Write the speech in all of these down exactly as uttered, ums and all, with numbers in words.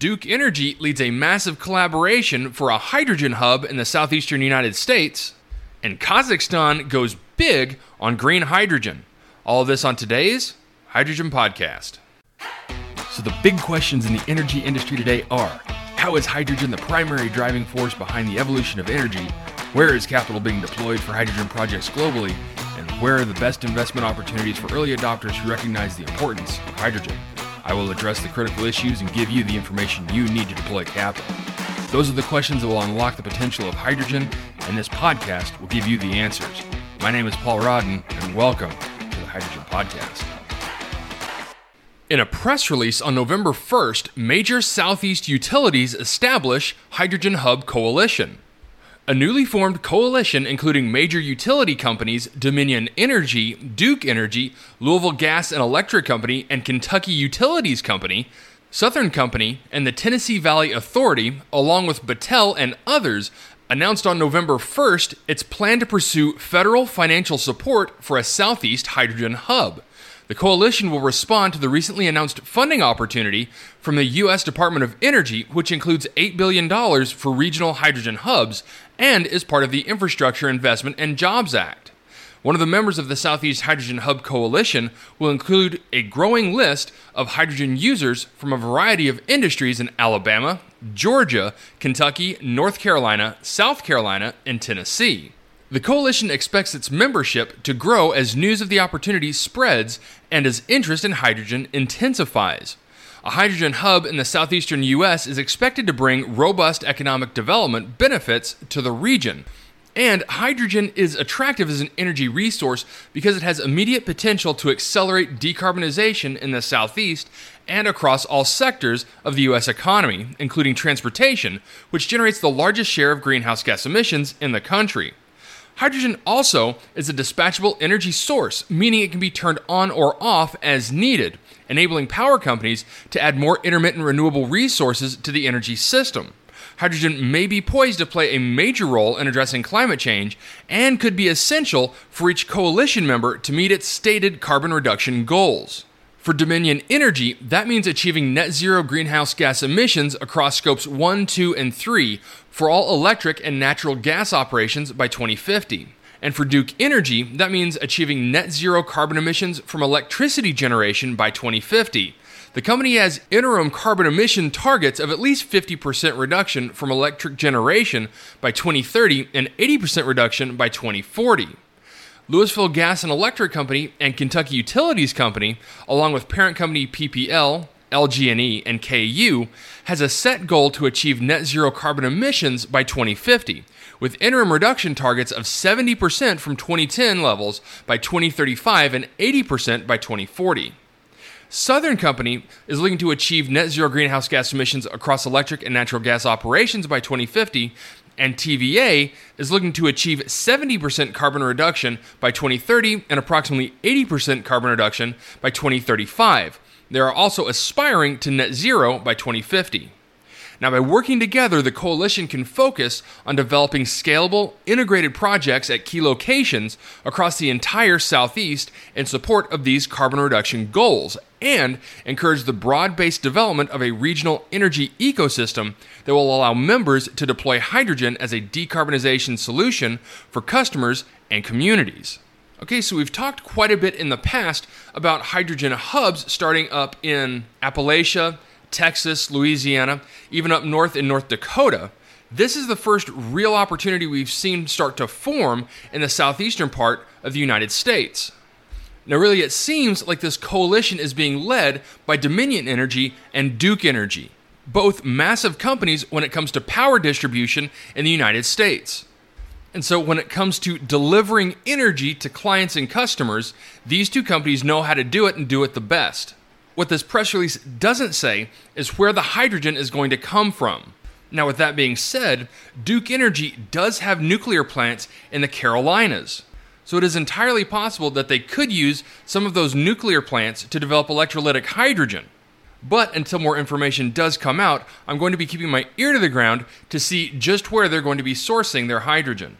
Duke Energy leads a massive collaboration for a hydrogen hub in the southeastern United States, and Kazakhstan goes big on green hydrogen. All of this on today's Hydrogen Podcast. So the big questions in the energy industry today are, how is hydrogen the primary driving force behind the evolution of energy? Where is capital being deployed for hydrogen projects globally? And where are the best investment opportunities for early adopters who recognize the importance of hydrogen? I will address the critical issues and give you the information you need to deploy capital. Those are the questions that will unlock the potential of hydrogen, and this podcast will give you the answers. My name is Paul Rodden, and welcome to the Hydrogen Podcast. In a press release on November first, major Southeast utilities establish Hydrogen Hub Coalition. A newly formed coalition including major utility companies Dominion Energy, Duke Energy, Louisville Gas and Electric Company, and Kentucky Utilities Company, Southern Company, and the Tennessee Valley Authority, along with Battelle and others, announced on November first its plan to pursue federal financial support for a Southeast hydrogen hub. The coalition will respond to the recently announced funding opportunity from the U S Department of Energy, which includes eight billion dollars for regional hydrogen hubs and is part of the Infrastructure Investment and Jobs Act. One of the members of the Southeast Hydrogen Hub Coalition will include a growing list of hydrogen users from a variety of industries in Alabama, Georgia, Kentucky, North Carolina, South Carolina, and Tennessee. The coalition expects its membership to grow as news of the opportunity spreads and as interest in hydrogen intensifies. A hydrogen hub in the southeastern U S is expected to bring robust economic development benefits to the region. And hydrogen is attractive as an energy resource because it has immediate potential to accelerate decarbonization in the Southeast and across all sectors of the U S economy, including transportation, which generates the largest share of greenhouse gas emissions in the country. Hydrogen also is a dispatchable energy source, meaning it can be turned on or off as needed, enabling power companies to add more intermittent renewable resources to the energy system. Hydrogen may be poised to play a major role in addressing climate change and could be essential for each coalition member to meet its stated carbon reduction goals. For Dominion Energy, that means achieving net zero greenhouse gas emissions across scopes one, two, and three for all electric and natural gas operations by twenty fifty. And for Duke Energy, that means achieving net zero carbon emissions from electricity generation by twenty fifty. The company has interim carbon emission targets of at least fifty percent reduction from electric generation by twenty thirty and eighty percent reduction by twenty forty. Louisville Gas and Electric Company and Kentucky Utilities Company, along with parent company P P L, L G and E, and K U, has a set goal to achieve net zero carbon emissions by twenty fifty, with interim reduction targets of seventy percent from twenty ten levels by twenty thirty-five and eighty percent by twenty forty. Southern Company is looking to achieve net zero greenhouse gas emissions across electric and natural gas operations by twenty fifty, and T V A is looking to achieve seventy percent carbon reduction by twenty thirty and approximately eighty percent carbon reduction by twenty thirty-five. They are also aspiring to net zero by twenty fifty. Now, by working together, the coalition can focus on developing scalable, integrated projects at key locations across the entire Southeast in support of these carbon reduction goals and encourage the broad-based development of a regional energy ecosystem that will allow members to deploy hydrogen as a decarbonization solution for customers and communities. Okay, so we've talked quite a bit in the past about hydrogen hubs starting up in Appalachia, Texas, Louisiana, even up north in North Dakota. This is the first real opportunity we've seen start to form in the southeastern part of the United States. Now, really, it seems like this coalition is being led by Dominion Energy and Duke Energy, both massive companies when it comes to power distribution in the United States. And so when it comes to delivering energy to clients and customers, these two companies know how to do it and do it the best. What this press release doesn't say is where the hydrogen is going to come from. Now, with that being said, Duke Energy does have nuclear plants in the Carolinas, so it is entirely possible that they could use some of those nuclear plants to develop electrolytic hydrogen. But until more information does come out, I'm going to be keeping my ear to the ground to see just where they're going to be sourcing their hydrogen.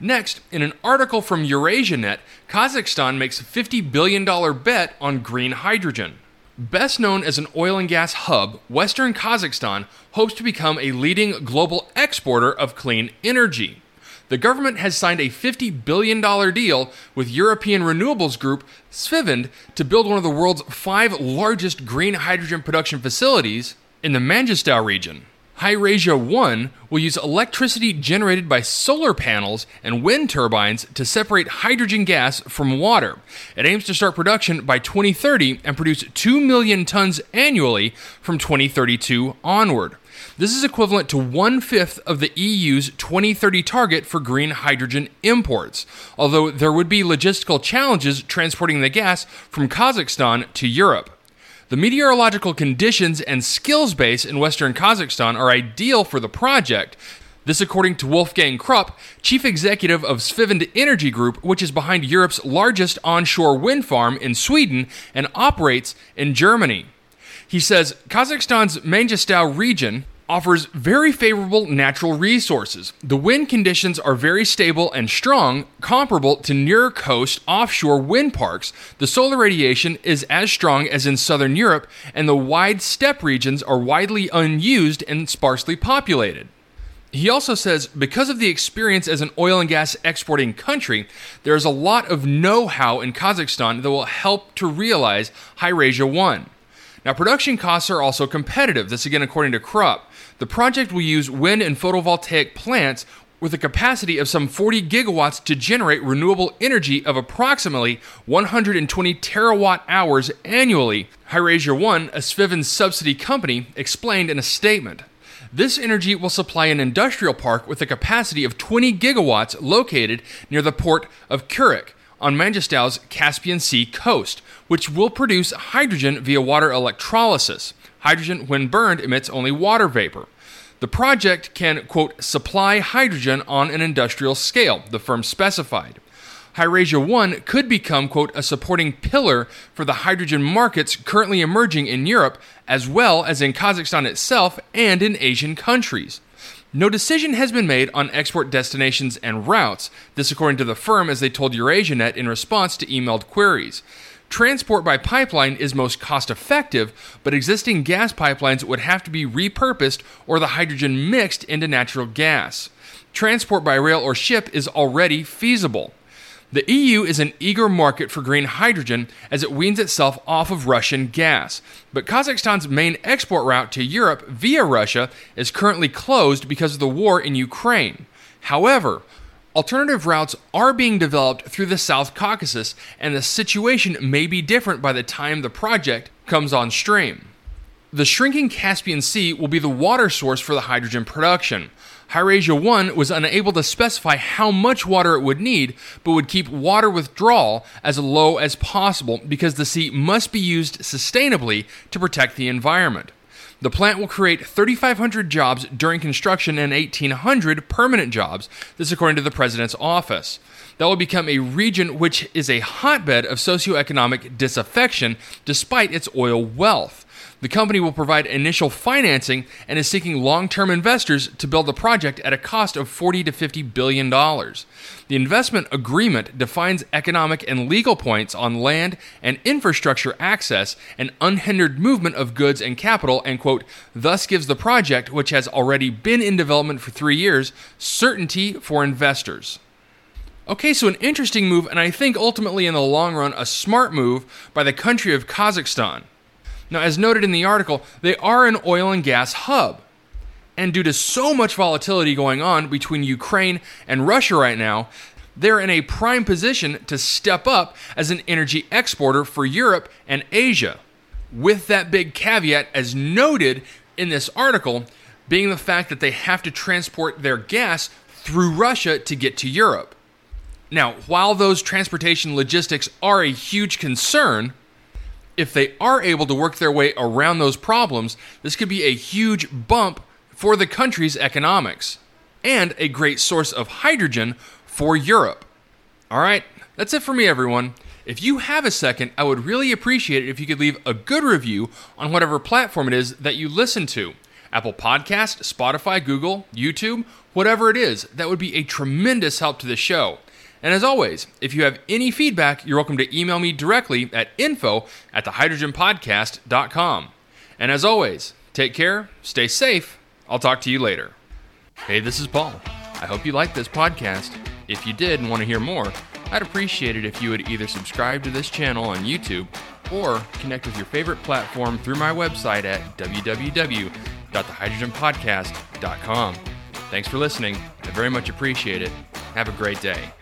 Next, in an article from EurasiaNet, Kazakhstan makes a fifty billion dollars bet on green hydrogen. Best known as an oil and gas hub, Western Kazakhstan hopes to become a leading global exporter of clean energy. The government has signed a fifty billion dollars deal with European renewables group Svevind to build one of the world's five largest green hydrogen production facilities in the Mangystau region. Hyrasia one will use electricity generated by solar panels and wind turbines to separate hydrogen gas from water. It aims to start production by twenty thirty and produce two million tons annually from twenty thirty-two onward. This is equivalent to one-fifth of the E U's twenty thirty target for green hydrogen imports, although there would be logistical challenges transporting the gas from Kazakhstan to Europe. The meteorological conditions and skills base in Western Kazakhstan are ideal for the project. This according to Wolfgang Krupp, chief executive of Svevind Energy Group, which is behind Europe's largest onshore wind farm in Sweden and operates in Germany. He says Kazakhstan's Mangystau region offers very favorable natural resources. The wind conditions are very stable and strong, comparable to near-coast offshore wind parks. The solar radiation is as strong as in southern Europe, and the wide steppe regions are widely unused and sparsely populated. He also says, because of the experience as an oil and gas exporting country, there is a lot of know-how in Kazakhstan that will help to realize Hyrasia one. Now, production costs are also competitive. This again according to Krupp. The project will use wind and photovoltaic plants with a capacity of some forty gigawatts to generate renewable energy of approximately one hundred twenty terawatt hours annually, Hyrasia one, a Svevind subsidy company, explained in a statement. This energy will supply an industrial park with a capacity of twenty gigawatts located near the port of Kurik on Mangystau's Caspian Sea coast, which will produce hydrogen via water electrolysis. Hydrogen, when burned, emits only water vapor. The project can, quote, supply hydrogen on an industrial scale, the firm specified. Hyrasia one could become, quote, a supporting pillar for the hydrogen markets currently emerging in Europe, as well as in Kazakhstan itself and in Asian countries. No decision has been made on export destinations and routes, this according to the firm as they told EurasiaNet in response to emailed queries. Transport by pipeline is most cost-effective, but existing gas pipelines would have to be repurposed or the hydrogen mixed into natural gas. Transport by rail or ship is already feasible. The E U is an eager market for green hydrogen as it weans itself off of Russian gas. But Kazakhstan's main export route to Europe via Russia is currently closed because of the war in Ukraine. However, alternative routes are being developed through the South Caucasus, and the situation may be different by the time the project comes on stream. The shrinking Caspian Sea will be the water source for the hydrogen production. Hyrasia one was unable to specify how much water it would need, but would keep water withdrawal as low as possible because the sea must be used sustainably to protect the environment. The plant will create three thousand five hundred jobs during construction and eighteen hundred permanent jobs, this according to the president's office. That will become a region which is a hotbed of socioeconomic disaffection despite its oil wealth. The company will provide initial financing and is seeking long-term investors to build the project at a cost of forty to fifty billion dollars. The investment agreement defines economic and legal points on land and infrastructure access and unhindered movement of goods and capital and, quote, thus gives the project, which has already been in development for three years, certainty for investors. Okay, so an interesting move, and I think ultimately in the long run a smart move by the country of Kazakhstan. Now, as noted in the article, they are an oil and gas hub. And due to so much volatility going on between Ukraine and Russia right now, they're in a prime position to step up as an energy exporter for Europe and Asia. With that big caveat, as noted in this article, being the fact that they have to transport their gas through Russia to get to Europe. Now, while those transportation logistics are a huge concern, if they are able to work their way around those problems, this could be a huge bump for the country's economics and a great source of hydrogen for Europe. All right, that's it for me, everyone. If you have a second, I would really appreciate it if you could leave a good review on whatever platform it is that you listen to. Apple Podcast, Spotify, Google, YouTube, whatever it is, that would be a tremendous help to the show. And as always, if you have any feedback, you're welcome to email me directly at info at the hydrogen podcast dot com. And as always, take care, stay safe. I'll talk to you later. Hey, this is Paul. I hope you liked this podcast. If you did and want to hear more, I'd appreciate it if you would either subscribe to this channel on YouTube or connect with your favorite platform through my website at w w w dot the hydrogen podcast dot com. Thanks for listening. I very much appreciate it. Have a great day.